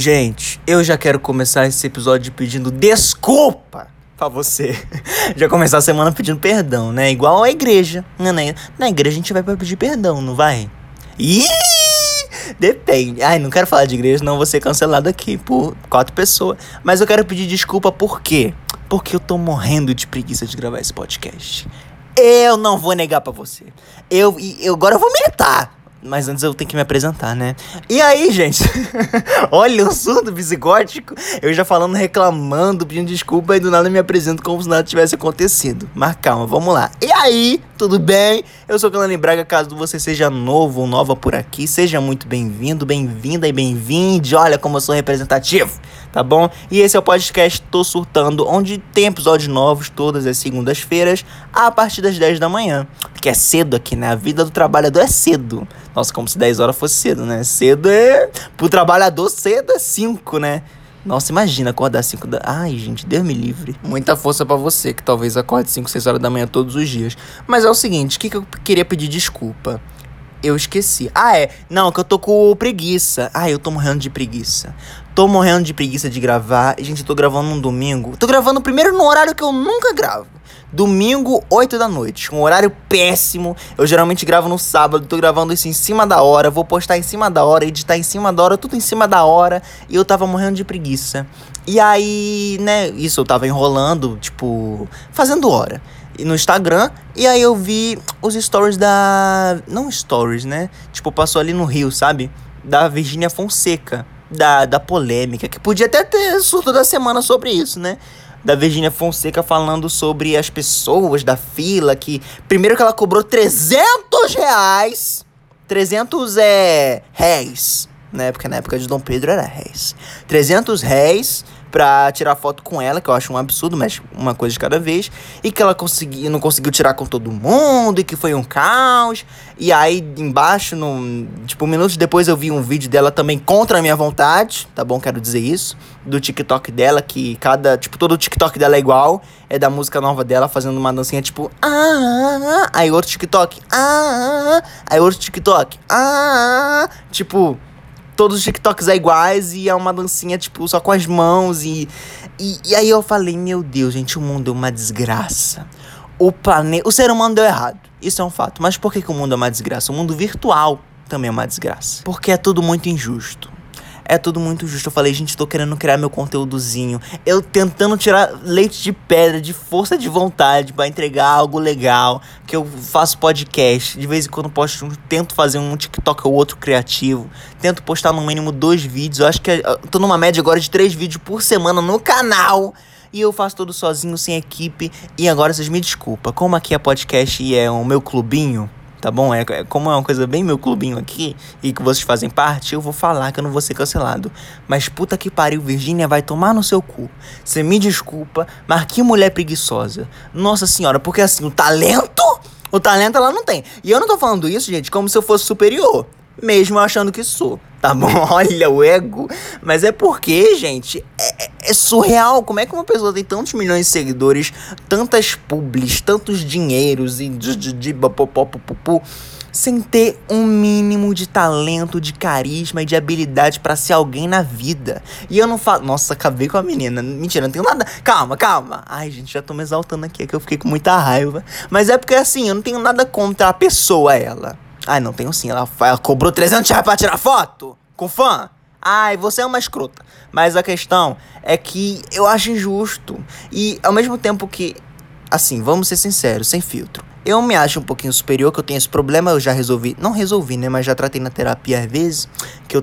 Gente, eu já quero começar esse episódio pedindo desculpa pra você. Já começar a semana pedindo perdão, né? Igual a igreja. Na igreja a gente vai pra pedir perdão, não vai? Iiii! Depende. Ai, não quero falar de igreja, não vou ser cancelado aqui por 4 pessoas. Mas eu quero pedir desculpa por quê? Porque eu tô morrendo de preguiça de gravar esse podcast. Eu não vou negar pra você. Eu agora eu vou militar. Mas antes eu tenho que me apresentar, né? E aí, gente? Olha o surdo psicótico. Eu já falando, reclamando, pedindo desculpa e do nada me apresento como se nada tivesse acontecido. Mas calma, vamos lá. E aí, tudo bem? Eu sou o Canelo Braga, caso você seja novo ou nova por aqui. Seja muito bem-vindo, bem-vinda e bem-vinde. Olha como eu sou representativo, tá bom? E esse é o podcast Tô Surtando, onde tem episódios novos todas as segundas-feiras, a partir das 10 da manhã. Que é cedo aqui, né? A vida do trabalhador é cedo. Nossa, como se 10 horas fosse cedo, né? Cedo é... Pro trabalhador, cedo é 5, né? Nossa, imagina acordar 5 da... Ai, gente, Deus me livre. Muita força pra você, que talvez acorde 5, 6 horas da manhã todos os dias. Mas é o seguinte, o que eu queria pedir desculpa? Eu esqueci. Ah, é. Não, que eu tô com preguiça. Ah, eu tô morrendo de preguiça. Tô morrendo de preguiça de gravar. Gente, eu tô gravando num domingo. Tô gravando primeiro no horário que eu nunca gravo. Domingo, 8 da noite, um horário péssimo. Eu geralmente gravo no sábado, tô gravando isso em cima da hora. Vou postar em cima da hora, editar em cima da hora, tudo em cima da hora. E eu tava morrendo de preguiça. E aí, né, isso, eu tava enrolando, tipo, fazendo hora no Instagram. E aí eu vi os stories da... Não stories, né? Tipo, passou ali no Rio, sabe? Da Virgínia Fonseca, da polêmica, que podia até ter surto da semana sobre isso, né? Da Virgínia Fonseca falando sobre as pessoas da fila que... Primeiro que ela cobrou R$300. 300 é... réis. Né? Porque na época de Dom Pedro era réis. 300 réis pra tirar foto com ela, que eu acho um absurdo, mas uma coisa de cada vez. E que ela não conseguiu tirar com todo mundo, e que foi um caos. E aí, embaixo, tipo, minutos depois eu vi um vídeo dela também contra a minha vontade, tá bom? Quero dizer isso. Do TikTok dela, que tipo, todo o TikTok dela é igual. É da música nova dela, fazendo uma dancinha, tipo... Aí outro TikTok. Aí outro TikTok. Tipo... Todos os TikToks é iguais e é uma dancinha, tipo, só com as mãos e aí eu falei, meu Deus, gente, o mundo é uma desgraça. O ser humano deu errado, isso é um fato. Mas por que o mundo é uma desgraça? O mundo virtual também é uma desgraça. Porque é tudo muito injusto. É tudo muito injusto. Eu falei, gente, tô querendo criar meu conteúdozinho. Eu tentando tirar leite de pedra, de força de vontade, pra entregar algo legal. Que eu faço podcast. De vez em quando posto tento fazer um TikTok ou outro criativo. Tento postar no mínimo 2 vídeos. Eu acho que eu tô numa média agora de 3 vídeos por semana no canal. E eu faço tudo sozinho, sem equipe. E agora vocês me desculpam. Como aqui é podcast e é o meu clubinho... Tá bom? Como é uma coisa bem meu clubinho aqui e que vocês fazem parte, eu vou falar que eu não vou ser cancelado. Mas puta que pariu, Virgínia, vai tomar no seu cu. Você me desculpa, mas que mulher preguiçosa. Nossa senhora, porque assim, o talento ela não tem. E eu não tô falando isso, gente, como se eu fosse superior. Mesmo achando que sou, tá bom? Olha o ego. Mas é porque, gente, é surreal. Como é que uma pessoa tem tantos milhões de seguidores, tantas publis, tantos dinheiros e sem ter um mínimo de talento, de carisma e de habilidade pra ser alguém na vida. E eu não falo... Nossa, acabei com a menina. Mentira, não tenho nada... Calma. Ai, gente, já tô me exaltando aqui. É que eu fiquei com muita raiva. Mas é porque, assim, eu não tenho nada contra a pessoa, ela... Ai, não, tenho sim. Ela cobrou R$300 pra tirar foto com fã. Ai, você é uma escrota. Mas a questão é que eu acho injusto. E ao mesmo tempo que... Assim, vamos ser sinceros, sem filtro. Eu me acho um pouquinho superior, que eu tenho esse problema. Eu já resolvi... Não resolvi, né? Mas já tratei na terapia às vezes. Que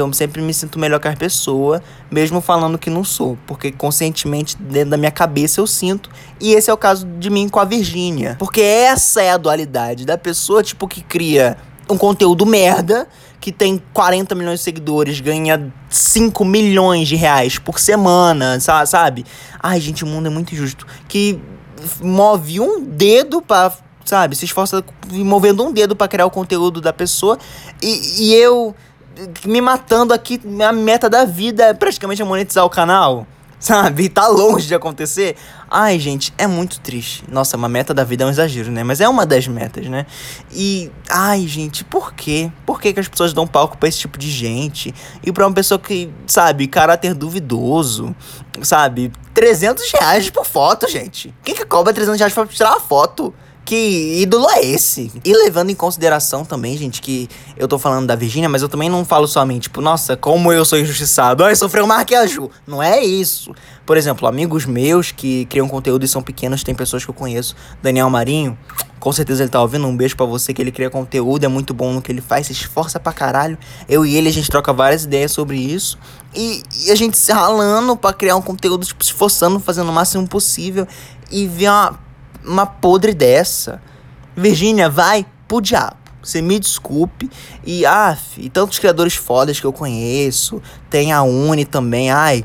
eu sempre me sinto melhor que as pessoas. Mesmo falando que não sou. Porque conscientemente, dentro da minha cabeça, eu sinto. E esse é o caso de mim com a Virgínia. Porque essa é a dualidade da pessoa, tipo, que cria um conteúdo merda. Que tem 40 milhões de seguidores. Ganha 5 milhões de reais por semana, sabe? Ai, gente, o mundo é muito injusto. Que... move um dedo pra, sabe, se esforça movendo um dedo pra criar o conteúdo da pessoa e eu me matando aqui, a meta da vida é praticamente monetizar o canal, sabe? Tá longe de acontecer. Ai, gente, é muito triste. Nossa, uma meta da vida é um exagero, né? Mas é uma das metas, né? E, ai, gente, por quê? Por que que as pessoas dão palco pra esse tipo de gente? E pra uma pessoa que, sabe, caráter duvidoso, sabe? R$300 por foto, gente. Quem que cobra R$300 pra tirar uma foto? Que ídolo é esse? E levando em consideração também, gente, que eu tô falando da Virgínia, mas eu também não falo somente, tipo, nossa, como eu sou injustiçado. Ai, sofreu mais que a Ju. Não é isso. Por exemplo, amigos meus que criam conteúdo e são pequenos, tem pessoas que eu conheço. Daniel Marinho, com certeza ele tá ouvindo. Um beijo pra você, que ele cria conteúdo, é muito bom no que ele faz, se esforça pra caralho. Eu e ele, a gente troca várias ideias sobre isso. E a gente se ralando pra criar um conteúdo, tipo, se esforçando, fazendo o máximo possível. E ver uma podre dessa. Virgínia, vai pro diabo. Você me desculpe. E, e tantos criadores fodas que eu conheço. Tem a Uni também. Ai,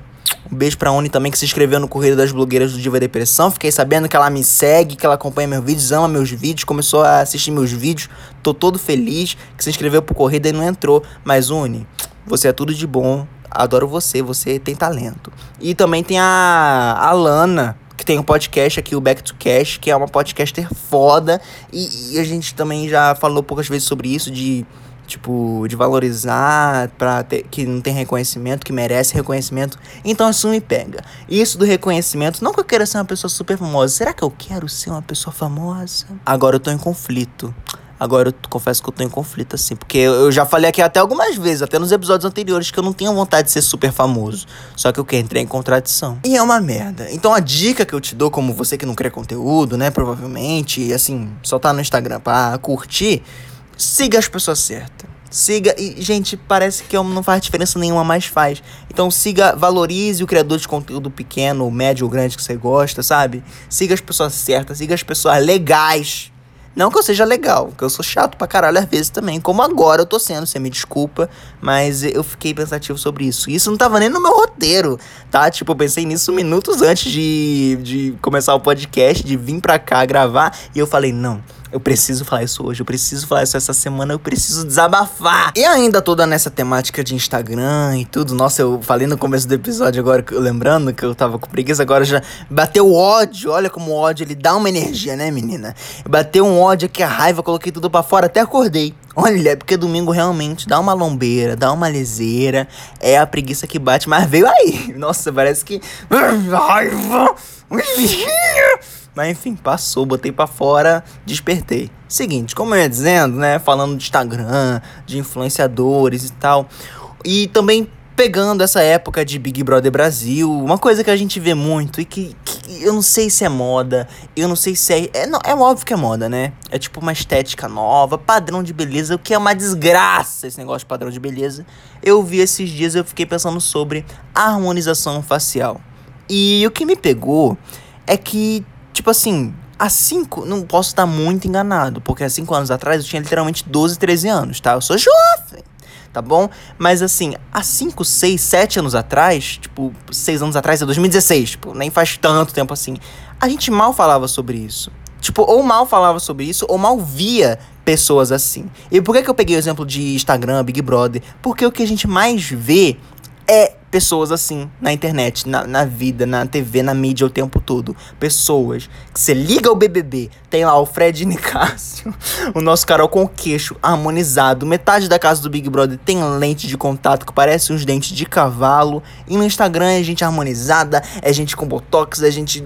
um beijo pra Uni também, que se inscreveu no Correio das Blogueiras do Diva e Depressão. Fiquei sabendo que ela me segue, que ela acompanha meus vídeos, ama meus vídeos, começou a assistir meus vídeos. Tô todo feliz que se inscreveu pro Correio e não entrou. Mas, Uni, você é tudo de bom. Adoro você, você tem talento. E também tem a Alana, que tem um podcast aqui, o Back to Cash, que é uma podcaster foda. E a gente também já falou poucas vezes sobre isso, de, tipo, de valorizar, pra ter, que não tem reconhecimento, que merece reconhecimento. Então isso me pega. Isso do reconhecimento, não que eu queira ser uma pessoa super famosa. Será que eu quero ser uma pessoa famosa? Agora eu tô em conflito. Agora eu confesso que eu tô em conflito, assim. Porque eu já falei aqui até algumas vezes, até nos episódios anteriores, que eu não tinha vontade de ser super famoso. Só que eu entrei em contradição. E é uma merda. Então a dica que eu te dou, como você que não cria conteúdo, né, provavelmente, e assim, só tá no Instagram pra curtir, siga as pessoas certas. Siga, e gente, parece que não faz diferença nenhuma, mas faz. Então siga, valorize o criador de conteúdo pequeno, médio ou grande que você gosta, sabe? Siga as pessoas certas, siga as pessoas legais. Não que eu seja legal, que eu sou chato pra caralho às vezes também, como agora eu tô sendo, você me desculpa, mas eu fiquei pensativo sobre isso. Isso não tava nem no meu roteiro, tá? Tipo, eu pensei nisso minutos antes de começar o podcast, de vir pra cá gravar, e eu falei, não, eu preciso falar isso hoje, eu preciso falar isso essa semana, eu preciso desabafar. E ainda toda nessa temática de Instagram e tudo, nossa, eu falei no começo do episódio agora, lembrando que eu tava com preguiça, agora já bateu ódio, olha como o ódio, ele dá uma energia, né, menina? Bateu um ódio aqui, a raiva, coloquei tudo pra fora, até acordei. Olha, é porque domingo realmente dá uma lombeira, dá uma leseira, é a preguiça que bate, mas veio aí. Nossa, parece que... raiva! Mas enfim, passou, botei pra fora, despertei. Seguinte, como eu ia dizendo, né, falando de Instagram, de influenciadores e tal, e também pegando essa época de Big Brother Brasil, uma coisa que a gente vê muito e que eu não sei se é moda, eu não sei se é... Não, é óbvio que é moda, né? É tipo uma estética nova, padrão de beleza, o que é uma desgraça esse negócio de padrão de beleza. Eu vi esses dias, eu fiquei pensando sobre harmonização facial. E o que me pegou é que, tipo assim, há 5... Não posso estar muito enganado, porque há 5 anos atrás eu tinha literalmente 12, 13 anos, tá? Eu sou jovem, tá bom? Mas assim, há 5, 6, 7 anos atrás, tipo, 6 anos atrás é 2016, tipo, nem faz tanto tempo assim. A gente mal falava sobre isso. Tipo, ou mal falava sobre isso, ou mal via pessoas assim. E por que eu peguei o exemplo de Instagram, Big Brother? Porque o que a gente mais vê é pessoas assim na internet, na vida, na TV, na mídia o tempo todo. Pessoas que você liga o BBB, tem lá o Fred Nicásio, o nosso Carol com o queixo harmonizado. Metade da casa do Big Brother tem lente de contato que parece uns dentes de cavalo. E no Instagram é gente harmonizada, é gente com botox, é gente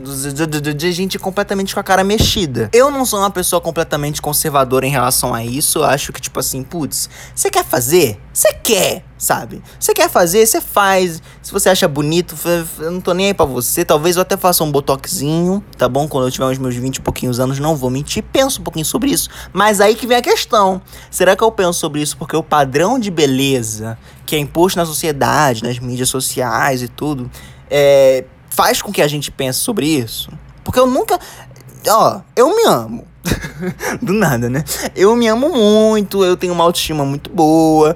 completamente com a cara mexida. Eu não sou uma pessoa completamente conservadora em relação a isso. Eu acho que, tipo assim, putz, você quer fazer? Você quer, sabe? Você quer fazer? Você faz. Se você acha bonito, eu não tô nem aí pra você. Talvez eu até faça um botoxinho, tá bom? Quando eu tiver uns meus 20 e pouquinhos anos, não vou mentir. Penso um pouquinho sobre isso. Mas aí que vem a questão. Será que eu penso sobre isso porque o padrão de beleza que é imposto na sociedade, nas mídias sociais e tudo, faz com que a gente pense sobre isso? Porque eu nunca... Ó, eu me amo. Do nada, né? Eu me amo muito, eu tenho uma autoestima muito boa...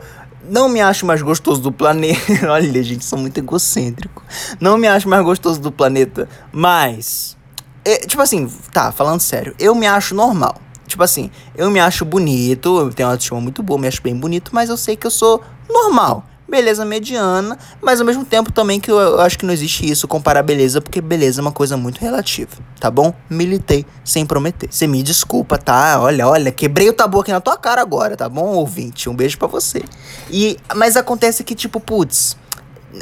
Não me acho mais gostoso do planeta. Olha, gente, sou muito egocêntrico. Não me acho mais gostoso do planeta. Mas, tipo assim, tá, falando sério, eu me acho normal. Tipo assim, eu me acho bonito, eu tenho uma autoestima muito boa, me acho bem bonito, mas eu sei que eu sou normal. beleza mediana, mas ao mesmo tempo também que eu acho que não existe isso comparar beleza, porque beleza é uma coisa muito relativa, tá bom? Militei sem prometer. Você me desculpa, tá? Olha, quebrei o tabu aqui na tua cara agora, tá bom, ouvinte? Um beijo pra você. Mas acontece que, tipo, putz,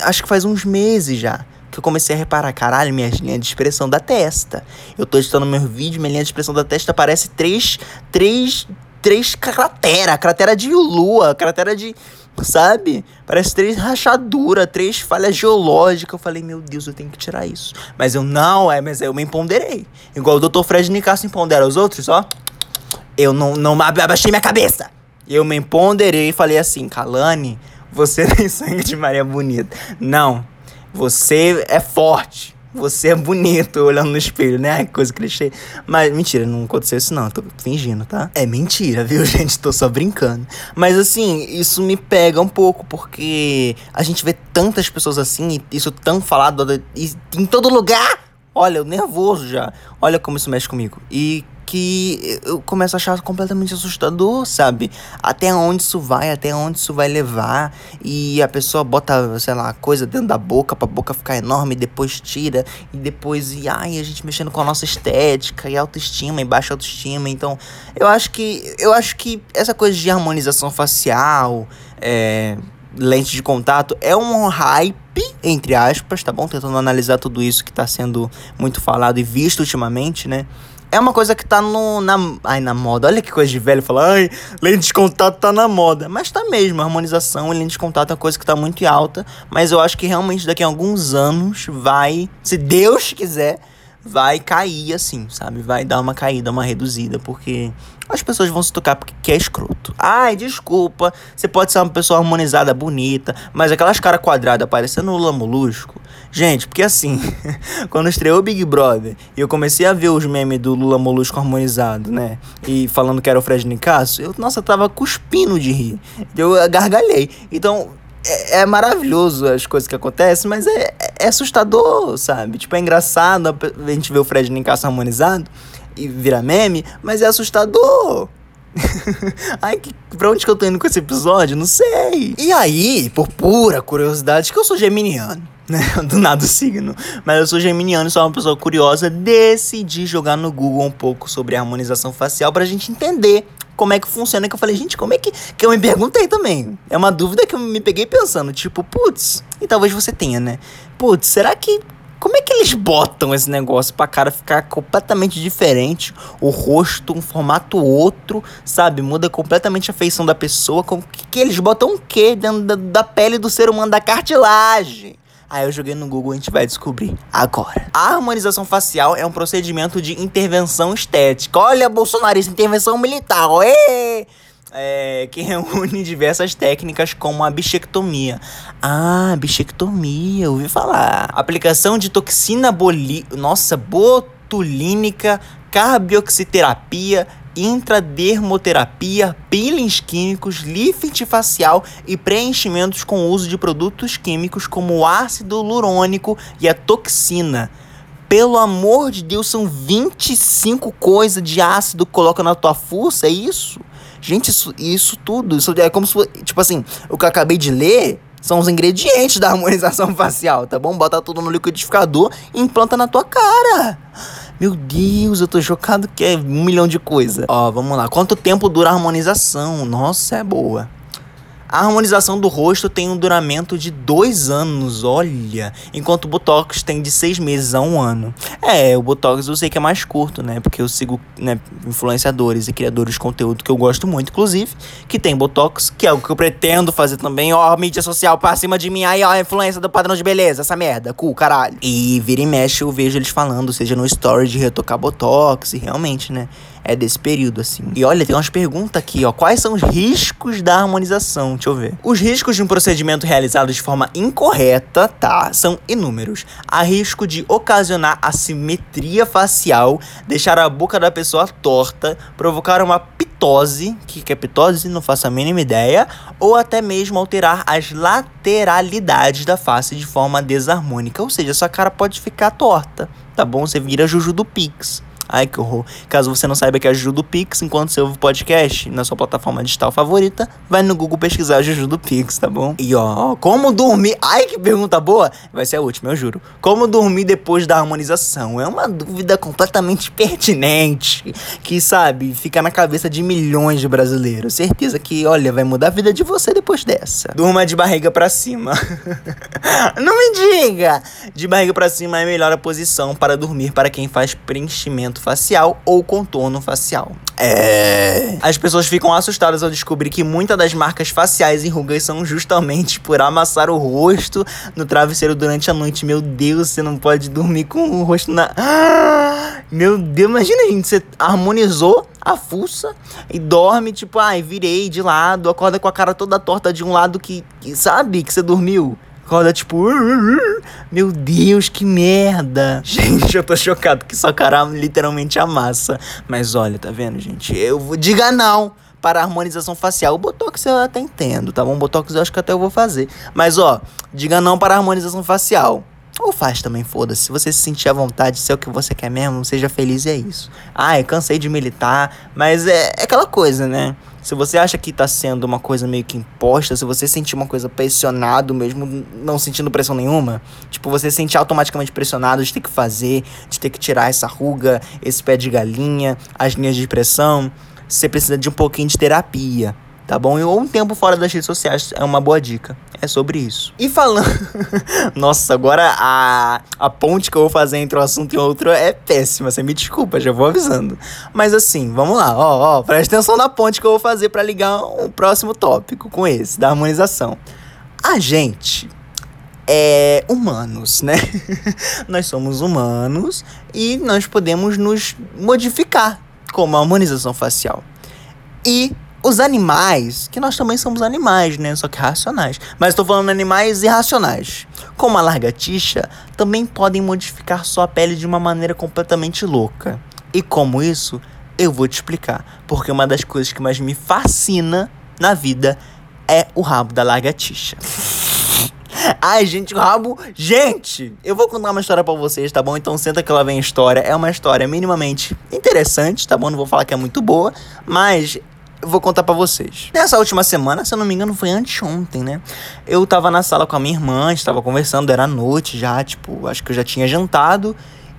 acho que faz uns meses já que eu comecei a reparar, caralho, minha linha de expressão da testa. Eu tô editando meu vídeo, minha linha de expressão da testa parece três cratera. Cratera de lua, cratera de... Sabe? Parece três rachaduras, três falhas geológicas. Eu falei, meu Deus, eu tenho que tirar isso. Mas eu me empoderei. Igual o Dr. Fred Nicásio empodera os outros, ó. Eu não abaixei minha cabeça. Eu me empoderei e falei assim, Kalani, você tem sangue de Maria Bonita. Não, você é forte. Você é bonito, olhando no espelho, né? Ai, que coisa clichê. Mas, mentira, não aconteceu isso não. Eu tô fingindo, tá? É mentira, viu, gente? Tô só brincando. Mas, assim, isso me pega um pouco, porque a gente vê tantas pessoas assim, e isso tão falado em todo lugar. Olha, eu nervoso já. Olha como isso mexe comigo. E que eu começo a achar completamente assustador, sabe? Até onde isso vai levar. E a pessoa bota, sei lá, coisa dentro da boca pra boca ficar enorme, e depois tira, e depois, a gente mexendo com a nossa estética, e autoestima, e baixa autoestima. Então, eu acho que essa coisa de harmonização facial, lente de contato, é um hype, entre aspas, tá bom? Tentando analisar tudo isso que tá sendo muito falado e visto ultimamente, né? É uma coisa que tá na moda. Olha que coisa de velho falar, lente de contato tá na moda. Mas tá mesmo, harmonização e lente de contato é uma coisa que tá muito alta. Mas eu acho que realmente daqui a alguns anos vai, se Deus quiser, vai cair assim, sabe? Vai dar uma caída, uma reduzida, porque as pessoas vão se tocar porque é escroto. Ai, desculpa, você pode ser uma pessoa harmonizada, bonita, mas aquelas caras quadradas parecendo o Lula Molusco. Gente, porque assim, quando estreou o Big Brother e eu comecei a ver os memes do Lula Molusco harmonizado, né? E falando que era o Fred Nicásio, eu tava cuspindo de rir. Eu gargalhei. Então, é maravilhoso as coisas que acontecem, mas é assustador, sabe? Tipo, é engraçado a gente ver o Fred Nicásio harmonizado e virar meme, mas é assustador. Ai, pra onde que eu tô indo com esse episódio? Não sei. E aí, por pura curiosidade, que eu sou geminiano, né? Do nada o signo. Mas eu sou geminiano e sou uma pessoa curiosa. Decidi jogar no Google um pouco sobre a harmonização facial pra gente entender como é que funciona. Que eu falei, gente, como é que eu me perguntei também. É uma dúvida que eu me peguei pensando. Tipo, putz, e talvez você tenha, né? Putz, será que... Como é que eles botam esse negócio pra cara ficar completamente diferente? O rosto, um formato outro, sabe? Muda completamente a feição da pessoa. Como que eles botam o quê dentro da pele do ser humano, da cartilagem? Aí eu joguei no Google, a gente vai descobrir agora. A harmonização facial é um procedimento de intervenção estética. Olha, bolsonarista, intervenção militar, ué! Que reúne diversas técnicas como a bichectomia. Ah, bichectomia, ouvi falar. Aplicação de toxina botulínica, carbioxiterapia, intradermoterapia, peelings químicos, lifting facial e preenchimentos com o uso de produtos químicos como o ácido hialurônico e a toxina. Pelo amor de Deus, são 25 coisas de ácido que colocam na tua fuça, é isso? Gente, isso tudo, isso é como se fosse, tipo assim, o que eu acabei de ler são os ingredientes da harmonização facial, tá bom? Bota tudo no liquidificador e implanta na tua cara. Meu Deus, eu tô chocado que é 1 milhão de coisa. Ó, vamos lá. Quanto tempo dura a harmonização? Nossa, é boa. A harmonização do rosto tem um duramento de 2 anos, olha. Enquanto o Botox tem de 6 meses a 1 ano. O Botox eu sei que é mais curto, né? Porque eu sigo, né, influenciadores e criadores de conteúdo que eu gosto muito, inclusive, que tem Botox, que é algo que eu pretendo fazer também. Ó, mídia social pra cima de mim. Aí, ó, a influência do padrão de beleza, essa merda, caralho. E vira e mexe eu vejo eles falando, seja no story de retocar Botox, e realmente, né? É desse período, assim. E olha, tem umas perguntas aqui, ó. Quais são os riscos da harmonização? Deixa eu ver. Os riscos de um procedimento realizado de forma incorreta, tá? São inúmeros. Há risco de ocasionar assimetria facial, deixar a boca da pessoa torta, provocar uma pitose, que é pitose? Não faço a mínima ideia. Ou até mesmo alterar as lateralidades da face de forma desarmônica. Ou seja, sua cara pode ficar torta, tá bom? Você vira Juju do Pix. Ai, que horror. Caso você não saiba que é a Juju do Pix, enquanto você ouve o podcast na sua plataforma digital favorita, vai no Google pesquisar a Juju do Pix, tá bom? E ó, como dormir... Ai, que pergunta boa! Vai ser a última, eu juro. Como dormir depois da harmonização? É uma dúvida completamente pertinente, que, sabe, fica na cabeça de milhões de brasileiros. Certeza que, olha, vai mudar a vida de você depois dessa. Durma de barriga pra cima. Não me diga! De barriga pra cima é a melhor posição para dormir para quem faz preenchimento facial ou contorno facial. É. As pessoas ficam assustadas ao descobrir que muitas das marcas faciais e rugas são justamente por amassar o rosto no travesseiro durante a noite. Meu Deus, você não pode dormir com o rosto na... Ah, meu Deus, imagina, gente, você harmonizou a fuça e dorme, tipo, ai, virei de lado, acorda com a cara toda torta de um lado que sabe que você dormiu. Acorda, tipo... Meu Deus, que merda. Gente, eu tô chocado que sua cara literalmente amassa. Mas olha, tá vendo, gente? Eu vou... Diga não para a harmonização facial. O botox eu até entendo, tá bom? Botox eu acho que até eu vou fazer. Mas, ó, diga não para a harmonização facial. Ou faz também, foda-se. Se você se sentir à vontade, se é o que você quer mesmo, seja feliz e é isso. Ah, eu cansei de militar. Mas é aquela coisa, né? Se você acha que tá sendo uma coisa meio que imposta, se você sentir uma coisa pressionado, mesmo não sentindo pressão nenhuma, tipo, você se sente automaticamente pressionado de ter que fazer, de ter que tirar essa ruga, esse pé de galinha, as linhas de expressão, você precisa de um pouquinho de terapia, tá bom? Ou um tempo fora das redes sociais é uma boa dica. É sobre isso. E falando... Nossa, agora a ponte que eu vou fazer entre um assunto e outro é péssima. Você me desculpa, já vou avisando. Mas assim, vamos lá. Ó, presta atenção na ponte que eu vou fazer pra ligar o próximo tópico com esse, da harmonização. A gente... é humanos, né? Nós somos humanos e nós podemos nos modificar como a harmonização facial. E... os animais, que nós também somos animais, né? Só que racionais. Mas estou falando de animais irracionais. Como a lagartixa, também podem modificar sua pele de uma maneira completamente louca. E como isso, eu vou te explicar. Porque uma das coisas que mais me fascina na vida é o rabo da lagartixa. Ai, gente, o rabo... Gente, eu vou contar uma história pra vocês, tá bom? Então senta que lá vem a história. É uma história minimamente interessante, tá bom? Não vou falar que é muito boa, mas... eu vou contar pra vocês. Nessa última semana, se eu não me engano, foi anteontem, né? Eu tava na sala com a minha irmã, a gente tava conversando, era noite já, tipo, acho que eu já tinha jantado.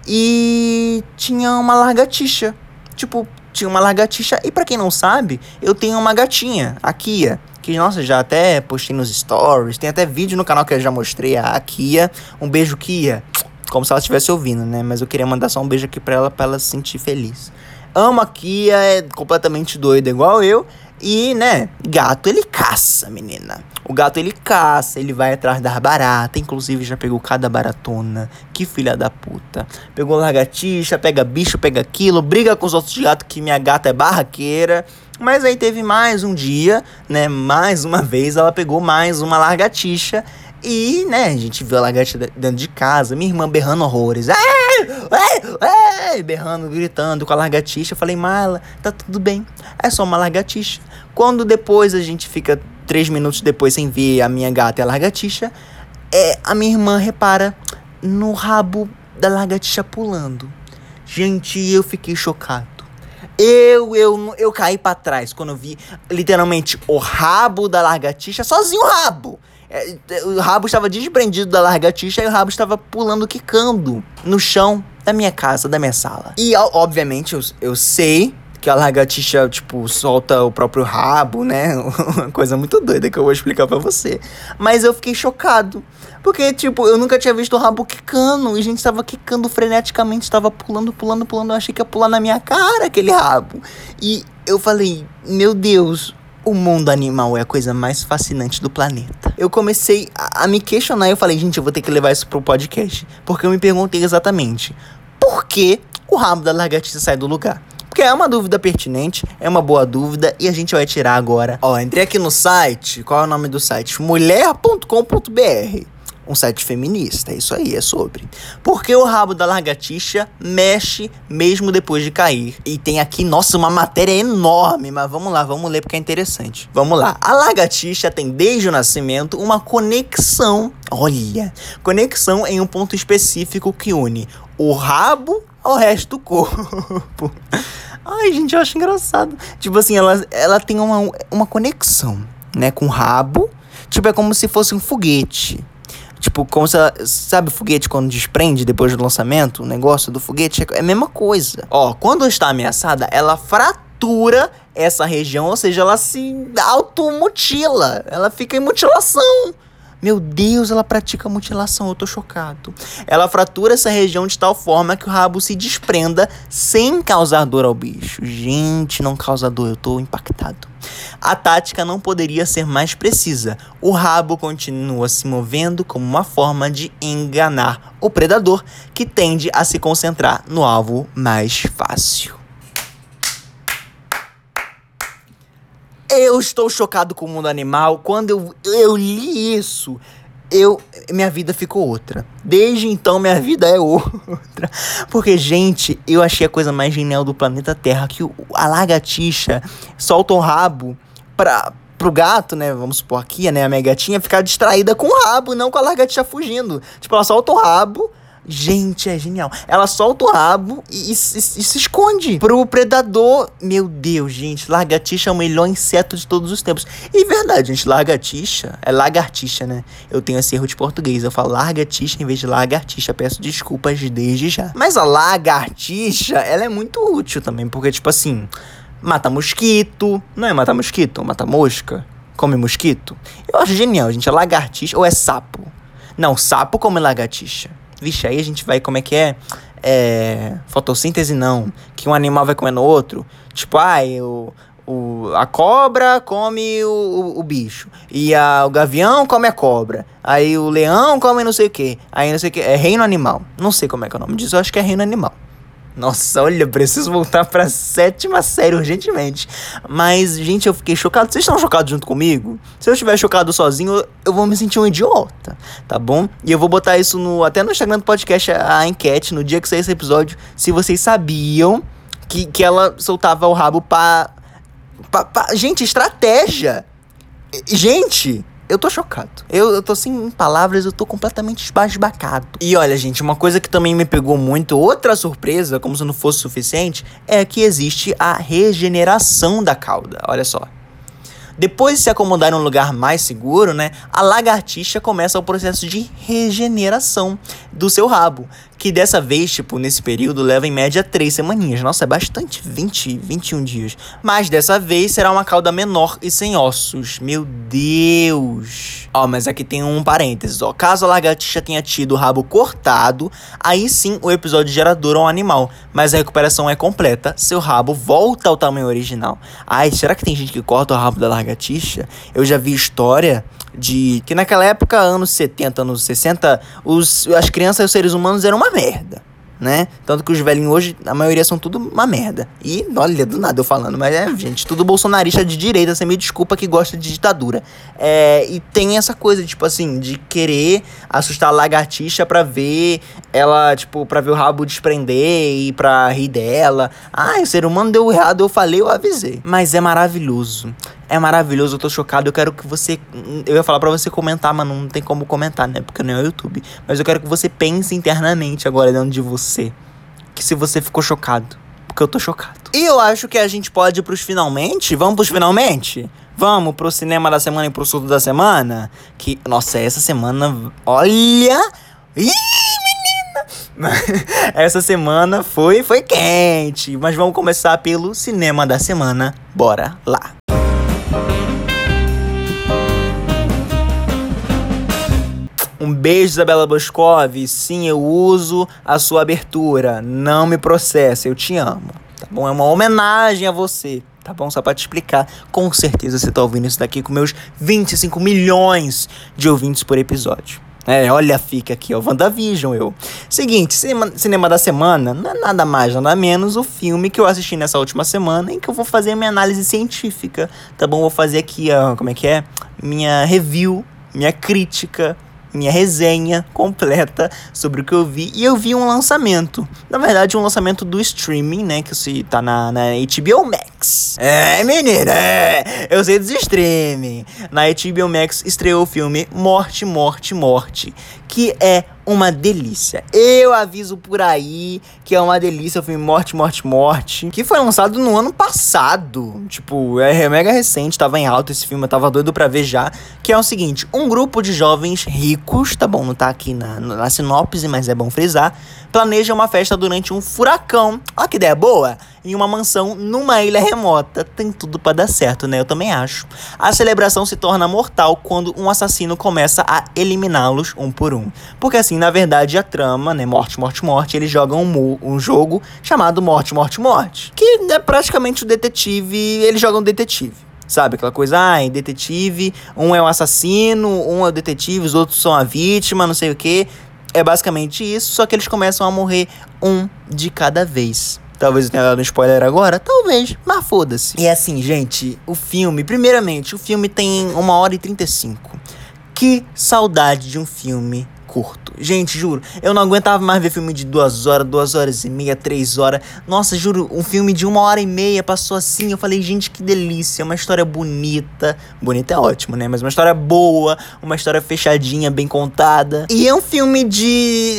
E tinha uma lagartixa. Tipo, tinha uma lagartixa. E pra quem não sabe, eu tenho uma gatinha, a Kia. Que, nossa, já até postei nos stories, tem até vídeo no canal que eu já mostrei, a Kia. Um beijo, Kia. Como se ela estivesse ouvindo, né? Mas eu queria mandar só um beijo aqui pra ela se sentir feliz. Amo a Kia, é completamente doida igual eu. E, né, gato ele caça, menina. O gato ele caça, ele vai atrás da barata. Inclusive já pegou cada baratona. Que filha da puta. Pegou lagartixa, pega bicho, pega aquilo. Briga com os outros gatos que minha gata é barraqueira. Mas aí teve mais um dia, né, mais uma vez ela pegou mais uma lagartixa. E, né, a gente viu a lagartixa dentro de casa, minha irmã berrando horrores. Ai, berrando, gritando com a lagartixa. Eu falei, Mala, tá tudo bem, é só uma lagartixa. Quando depois a gente fica 3 minutos depois sem ver a minha gata e a lagartixa, a minha irmã repara no rabo da lagartixa pulando. Gente, eu fiquei chocado. Eu caí pra trás quando eu vi, literalmente, o rabo da lagartixa, sozinho o rabo. O rabo estava desprendido da lagartixa e o rabo estava pulando, quicando no chão da minha casa, da minha sala. E, obviamente, eu sei que a lagartixa, tipo, solta o próprio rabo, né? Uma coisa muito doida que eu vou explicar pra você. Mas eu fiquei chocado. Porque, tipo, eu nunca tinha visto o rabo quicando. E a gente tava quicando freneticamente. Tava pulando. Eu achei que ia pular na minha cara aquele rabo. E eu falei, meu Deus... o mundo animal é a coisa mais fascinante do planeta. Eu comecei a me questionar e eu falei, gente, eu vou ter que levar isso pro podcast. Porque eu me perguntei exatamente, por que o rabo da lagartixa sai do lugar? Porque é uma dúvida pertinente, é uma boa dúvida e a gente vai tirar agora. Ó, entrei aqui no site, qual é o nome do site? mulher.com.br. Um site feminista, isso aí, é sobre. Porque o rabo da lagartixa mexe mesmo depois de cair. E tem aqui, nossa, uma matéria enorme. Mas vamos lá, vamos ler porque é interessante. Vamos lá. A lagartixa tem desde o nascimento uma conexão. Olha, conexão em um ponto específico que une o rabo ao resto do corpo. Ai, gente, eu acho engraçado. Tipo assim, ela tem uma conexão, né, com o rabo. Tipo, é como se fosse um foguete. Tipo, como se ela... Sabe o foguete quando desprende depois do lançamento? O negócio do foguete é a mesma coisa. Ó, quando está ameaçada, ela fratura essa região. Ou seja, ela se automutila. Ela fica em mutilação. Meu Deus, ela pratica mutilação. Eu tô chocado. Ela fratura essa região de tal forma que o rabo se desprenda sem causar dor ao bicho. Gente, não causa dor. Eu tô impactado. A tática não poderia ser mais precisa. O rabo continua se movendo como uma forma de enganar o predador, que tende a se concentrar no alvo mais fácil. Eu estou chocado com o mundo animal. Quando eu li isso, minha vida ficou outra. Desde então, minha vida é outra. Porque, gente, eu achei a coisa mais genial do planeta Terra, que a lagartixa solta o rabo pro gato, né? Vamos supor, aqui, né? A minha gatinha ficar distraída com o rabo, não com a lagartixa fugindo. Tipo, ela solta o rabo. Gente, é genial. Ela solta o rabo e se esconde pro predador. Meu Deus, gente. Lagartixa é o melhor inseto de todos os tempos. E verdade, gente. Lagartixa. É lagartixa, né? Eu tenho esse erro de português. Eu falo lagartixa em vez de lagartixa. Peço desculpas desde já. Mas a lagartixa, ela é muito útil também. Porque, tipo assim, mata mosquito. Não é mata mosquito? Mata mosca. Come mosquito. Eu acho genial, gente. A lagartixa. Ou é sapo? Não, sapo come lagartixa. Vixe, aí a gente vai, como é que é? Fotossíntese não, que um animal vai comendo outro. Tipo, ai, a cobra come o bicho. E o gavião come a cobra. Aí o leão come não sei o que. Aí não sei o que, é reino animal. Não sei como é que é o nome disso, eu acho que é reino animal. Nossa, olha, preciso voltar pra 7ª série urgentemente. Mas, gente, eu fiquei chocado. Vocês estão chocados junto comigo? Se eu estiver chocado sozinho, eu vou me sentir um idiota, tá bom? E eu vou botar isso até no Instagram do podcast, a enquete, no dia que sair esse episódio, se vocês sabiam que ela soltava o rabo pra... Gente, estratégia! Gente... Eu tô chocado. Eu tô sem palavras, eu tô completamente esbasbacado. E olha, gente, uma coisa que também me pegou muito, outra surpresa, como se não fosse suficiente, é que existe a regeneração da cauda. Olha só. Depois de se acomodar em um lugar mais seguro, né, a lagartixa começa o processo de regeneração do seu rabo, que dessa vez, tipo, nesse período, leva em média 3 semaninhas. Nossa, é bastante, 20, 21 dias. Mas dessa vez será uma cauda menor e sem ossos. Meu Deus! Ó, mas aqui tem um parênteses, ó. Caso a lagartixa tenha tido o rabo cortado, aí sim o episódio gera dor ao animal. Mas a recuperação é completa, seu rabo volta ao tamanho original. Ai, será que tem gente que corta o rabo da lagartixa? Eu já vi história de que naquela época, anos 70, anos 60, as crianças e os seres humanos eram uma merda, né? Tanto que os velhinhos hoje, a maioria são tudo uma merda. E, olha, do nada eu falando, mas é, gente, tudo bolsonarista de direita, você me desculpa, que gosta de ditadura. E tem essa coisa, tipo assim, de querer assustar a lagartixa pra ver ela, tipo, pra ver o rabo desprender e pra rir dela. Ah, o ser humano deu errado, eu falei, eu avisei. Mas é maravilhoso. É maravilhoso, eu tô chocado, eu quero que você... Eu ia falar pra você comentar, mas não tem como comentar, né? Porque não é o YouTube. Mas eu quero que você pense internamente agora dentro de você. Que se você ficou chocado. Porque eu tô chocado. E eu acho que a gente pode ir pros finalmente. Vamos pros finalmente? Vamos pro cinema da semana e pro surto da semana? Que, nossa, essa semana... Olha! Ih! Essa semana foi quente. Mas vamos começar pelo cinema da semana. Bora lá. Um beijo, Isabela Boscovi. Sim, eu uso a sua abertura. Não me processe, eu te amo. Tá bom? É uma homenagem a você. Tá bom? Só pra te explicar. Com certeza você tá ouvindo isso daqui com meus 25 milhões de ouvintes por episódio. Olha, fica aqui, ó, WandaVision, eu. Seguinte, cinema da semana, não é nada mais, nada menos o filme que eu assisti nessa última semana, em que eu vou fazer a minha análise científica, tá bom? Vou fazer aqui, ó, como é que é? Minha review, minha crítica, minha resenha completa sobre o que eu vi. E eu vi um lançamento, na verdade, um lançamento do streaming, né, que se tá na HBO Max. Eu sei dos streaming. Na HBO Max estreou o filme Morte, Morte, Morte, que é uma delícia. Eu aviso por aí que é uma delícia o filme Morte, Morte, Morte, que foi lançado no ano passado. Tipo, é mega recente, tava em alta esse filme, eu tava doido pra ver já. Que é o seguinte, um grupo de jovens ricos, tá bom, não tá aqui na sinopse, mas é bom frisar, planeja uma festa durante um furacão. Olha que ideia boa! Em uma mansão numa ilha remota. Tem tudo pra dar certo, né? Eu também acho. A celebração se torna mortal quando um assassino começa a eliminá-los um por um. Porque assim, na verdade, a trama, né, Morte, Morte, Morte, eles jogam um jogo chamado Morte, Morte, Morte, que é praticamente o detetive, eles jogam detetive, sabe? Aquela coisa, em detetive, um é o assassino, um é o detetive, os outros são a vítima, não sei o quê. É basicamente isso, só que eles começam a morrer um de cada vez. Talvez eu tenha dado um spoiler agora, talvez, mas foda-se. E assim, gente, o filme, primeiramente, o filme tem 1 hora e 35. Que saudade de um filme curto. Gente, juro, eu não aguentava mais ver filme de 2 horas, 2 horas e meia, 3 horas. Nossa, juro, um filme de 1 hora e meia passou assim, eu falei, gente, que delícia, uma história bonita. Bonita é ótimo, né? Mas uma história boa, uma história fechadinha, bem contada. E é um filme de...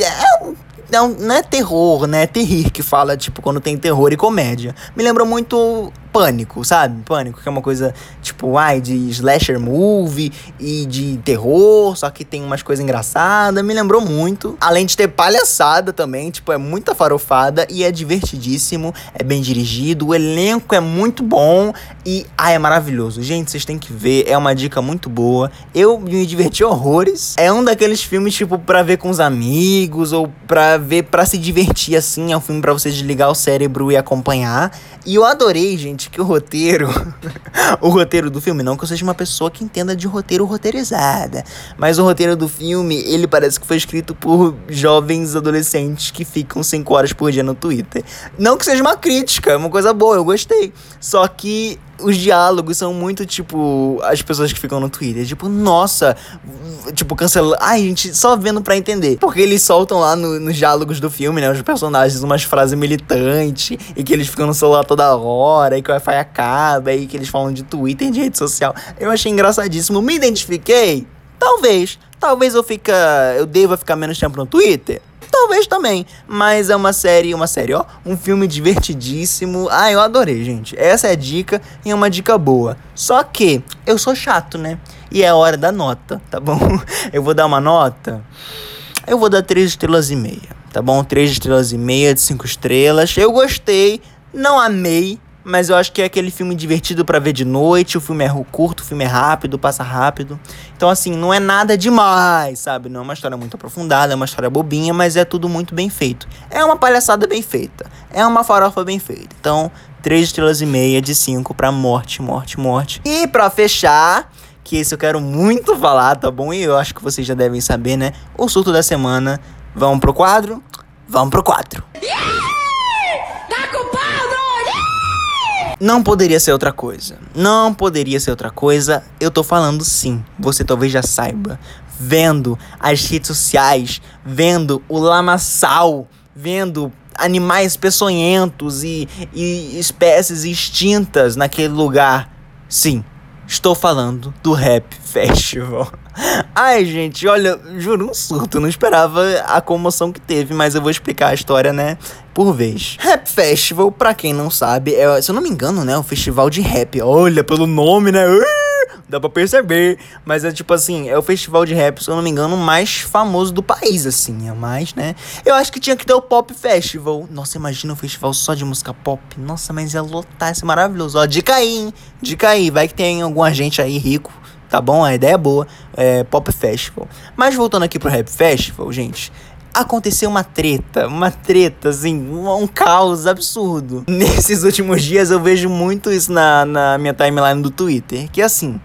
Não é terror, né? É terrir que fala, tipo, quando tem terror e comédia. Me lembra muito Pânico, sabe? Pânico, que é uma coisa, tipo, de slasher movie e de terror, só que tem umas coisas engraçadas. Me lembrou muito. Além de ter palhaçada também, tipo, é muita farofada e é divertidíssimo, é bem dirigido, o elenco é muito bom e, é maravilhoso. Gente, vocês têm que ver, é uma dica muito boa. Eu me diverti horrores. É um daqueles filmes, tipo, pra ver com os amigos ou pra ver pra se divertir, assim. É um filme pra você desligar o cérebro e acompanhar. E eu adorei, gente, que o roteiro... o roteiro do filme, não que eu seja uma pessoa que entenda de roteiro roteirizada, mas o roteiro do filme, ele parece que foi escrito por jovens adolescentes que ficam 5 horas por dia no Twitter. Não que seja uma crítica, é uma coisa boa, eu gostei. Só que... os diálogos são muito, tipo, as pessoas que ficam no Twitter. Tipo, nossa, tipo, cancelando. Ai, gente, só vendo pra entender. Porque eles soltam lá nos diálogos do filme, né, os personagens, umas frases militantes. E que eles ficam no celular toda hora. E que o Wi-Fi acaba. E que eles falam de Twitter, de rede social. Eu achei engraçadíssimo. Me identifiquei? Talvez. Talvez eu deva ficar menos tempo no Twitter. Talvez também, mas é uma série, ó, um filme divertidíssimo. Eu adorei, gente, essa é a dica e é uma dica boa. Só que eu sou chato, né, e é hora da nota, tá bom? Eu vou dar uma nota, eu vou dar 3,5 estrelas, tá bom? 3,5 estrelas de 5 estrelas, eu gostei, não amei. Mas eu acho que é aquele filme divertido pra ver de noite. O filme é curto, o filme é rápido, passa rápido. Então, assim, não é nada demais, sabe? Não é uma história muito aprofundada, é uma história bobinha, mas é tudo muito bem feito. É uma palhaçada bem feita. É uma farofa bem feita. Então, 3,5 estrelas de 5 pra Morte, Morte, Morte. E pra fechar, que esse eu quero muito falar, tá bom? E eu acho que vocês já devem saber, né? O surto da semana. Vamos pro quadro? Vamos pro quadro. Não poderia ser outra coisa. Não poderia ser outra coisa. Eu tô falando sim. Você talvez já saiba. Vendo as redes sociais. Vendo o lamaçal. Vendo animais peçonhentos e espécies extintas naquele lugar. Sim. Estou falando do Rap Festival. Ai, gente, olha, juro, um surto. Eu não esperava a comoção que teve, mas eu vou explicar a história, né, por vez. Rap Festival, pra quem não sabe, é, se eu não me engano, né, o festival de rap. Olha, pelo nome, né? Dá pra perceber. Mas é tipo assim, é o festival de rap, se eu não me engano, mais famoso do país, assim. É mais, né? Eu acho que tinha que ter o Pop Festival. Nossa, imagina um festival só de música pop. Nossa, mas ia lotar, ia ser maravilhoso. Ó, dica aí, hein? Dica aí. Vai que tem algum agente aí rico, tá bom? A ideia é boa. É Pop Festival. Mas voltando aqui pro Rap Festival, gente... aconteceu uma treta, assim, um caos absurdo. Nesses últimos dias eu vejo muito isso na minha timeline do Twitter, que assim,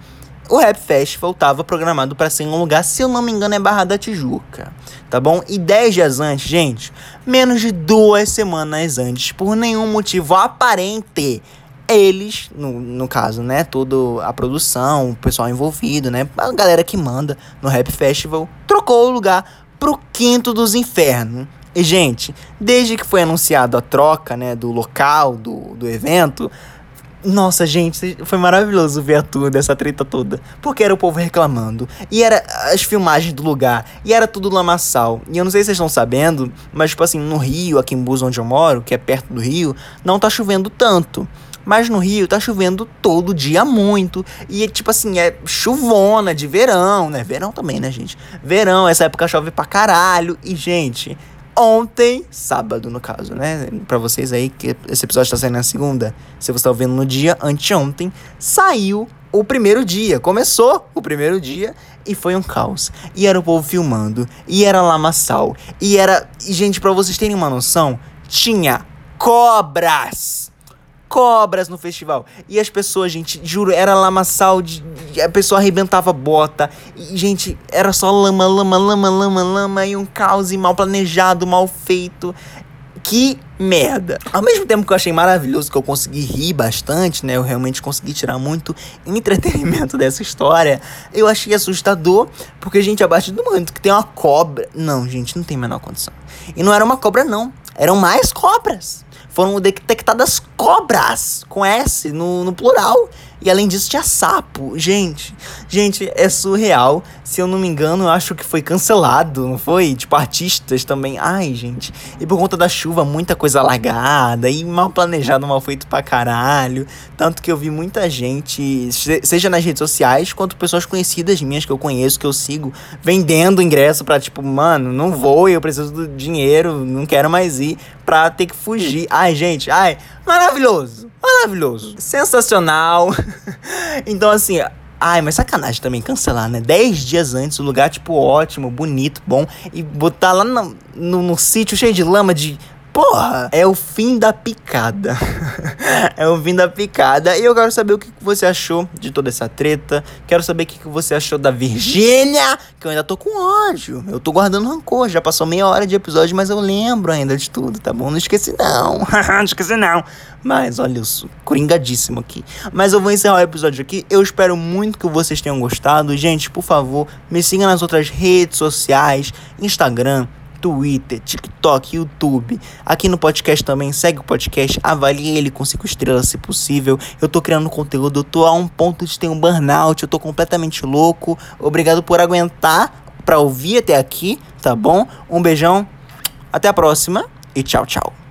o Rap Festival tava programado pra ser em um lugar, se eu não me engano, é Barra da Tijuca, tá bom? E 10 dias antes, gente, menos de 2 semanas antes, por nenhum motivo aparente, eles, no caso, né, toda a produção, o pessoal envolvido, né, a galera que manda no Rap Festival, trocou o lugar pro Quinto dos Infernos. E, gente, desde que foi anunciado a troca, né, do local, do evento, Nossa, gente, foi maravilhoso ver a tour dessa treta toda. Porque era o povo reclamando, e era as filmagens do lugar, e era tudo lamaçal. E eu não sei se vocês estão sabendo, mas tipo assim, no Rio, aqui em Búzios onde eu moro, que é perto do Rio, não tá chovendo tanto. Mas no Rio tá chovendo todo dia muito. E tipo assim, é chuvona de verão, né? Verão também, né, gente? Verão, essa época chove pra caralho. E, gente, ontem, sábado no caso, né, pra vocês aí, que esse episódio tá saindo na segunda, se você tá ouvindo no dia anteontem, saiu o primeiro dia, começou o primeiro dia e foi um caos. E era o povo filmando, e era lamaçal, e era... E, gente, pra vocês terem uma noção, tinha cobras no festival. E as pessoas, gente, juro, era lamaçal, a pessoa arrebentava a bota. E, gente, era só lama e um caos e mal planejado, mal feito. Que merda. Ao mesmo tempo que eu achei maravilhoso, que eu consegui rir bastante, né? Eu realmente consegui tirar muito entretenimento dessa história. Eu achei assustador, porque, gente, a partir do momento que tem uma cobra... Não, gente, não tem a menor condição. E não era uma cobra, não. Eram mais cobras. Foram detectadas cobras, com S, no plural. E além disso tinha sapo. Gente, é surreal. Se eu não me engano, eu acho que foi cancelado, não foi? Tipo, artistas também. Ai, gente. E por conta da chuva, muita coisa alagada. E mal planejado, mal feito pra caralho. Tanto que eu vi muita gente, seja nas redes sociais, quanto pessoas conhecidas minhas que eu conheço, que eu sigo, vendendo ingresso pra tipo, mano, não vou, eu preciso do dinheiro, não quero mais ir, pra ter que fugir. Ai, gente, ai, maravilhoso, sensacional. Então, assim, ai, mas sacanagem também cancelar, né? 10 dias antes, um lugar, tipo, ótimo, bonito, bom, e botar lá no sítio cheio de lama de... Porra, é o fim da picada. É o fim da picada. E eu quero saber o que você achou de toda essa treta. Quero saber o que você achou da Virgínia, que eu ainda tô com ódio. Eu tô guardando rancor. Já passou meia hora de episódio, mas eu lembro ainda de tudo, tá bom? Não esqueci não. Não esqueci não. Mas olha, eu sou coringadíssimo aqui. Mas eu vou encerrar o episódio aqui. Eu espero muito que vocês tenham gostado. Gente, por favor, me siga nas outras redes sociais. Instagram, Twitter, TikTok, YouTube. Aqui no podcast também, segue o podcast, avalie ele com 5 estrelas se possível. Eu tô criando conteúdo, eu tô a um ponto de ter um burnout, eu tô completamente louco. Obrigado por aguentar, pra ouvir até aqui, tá bom? Um beijão, até a próxima e tchau, tchau.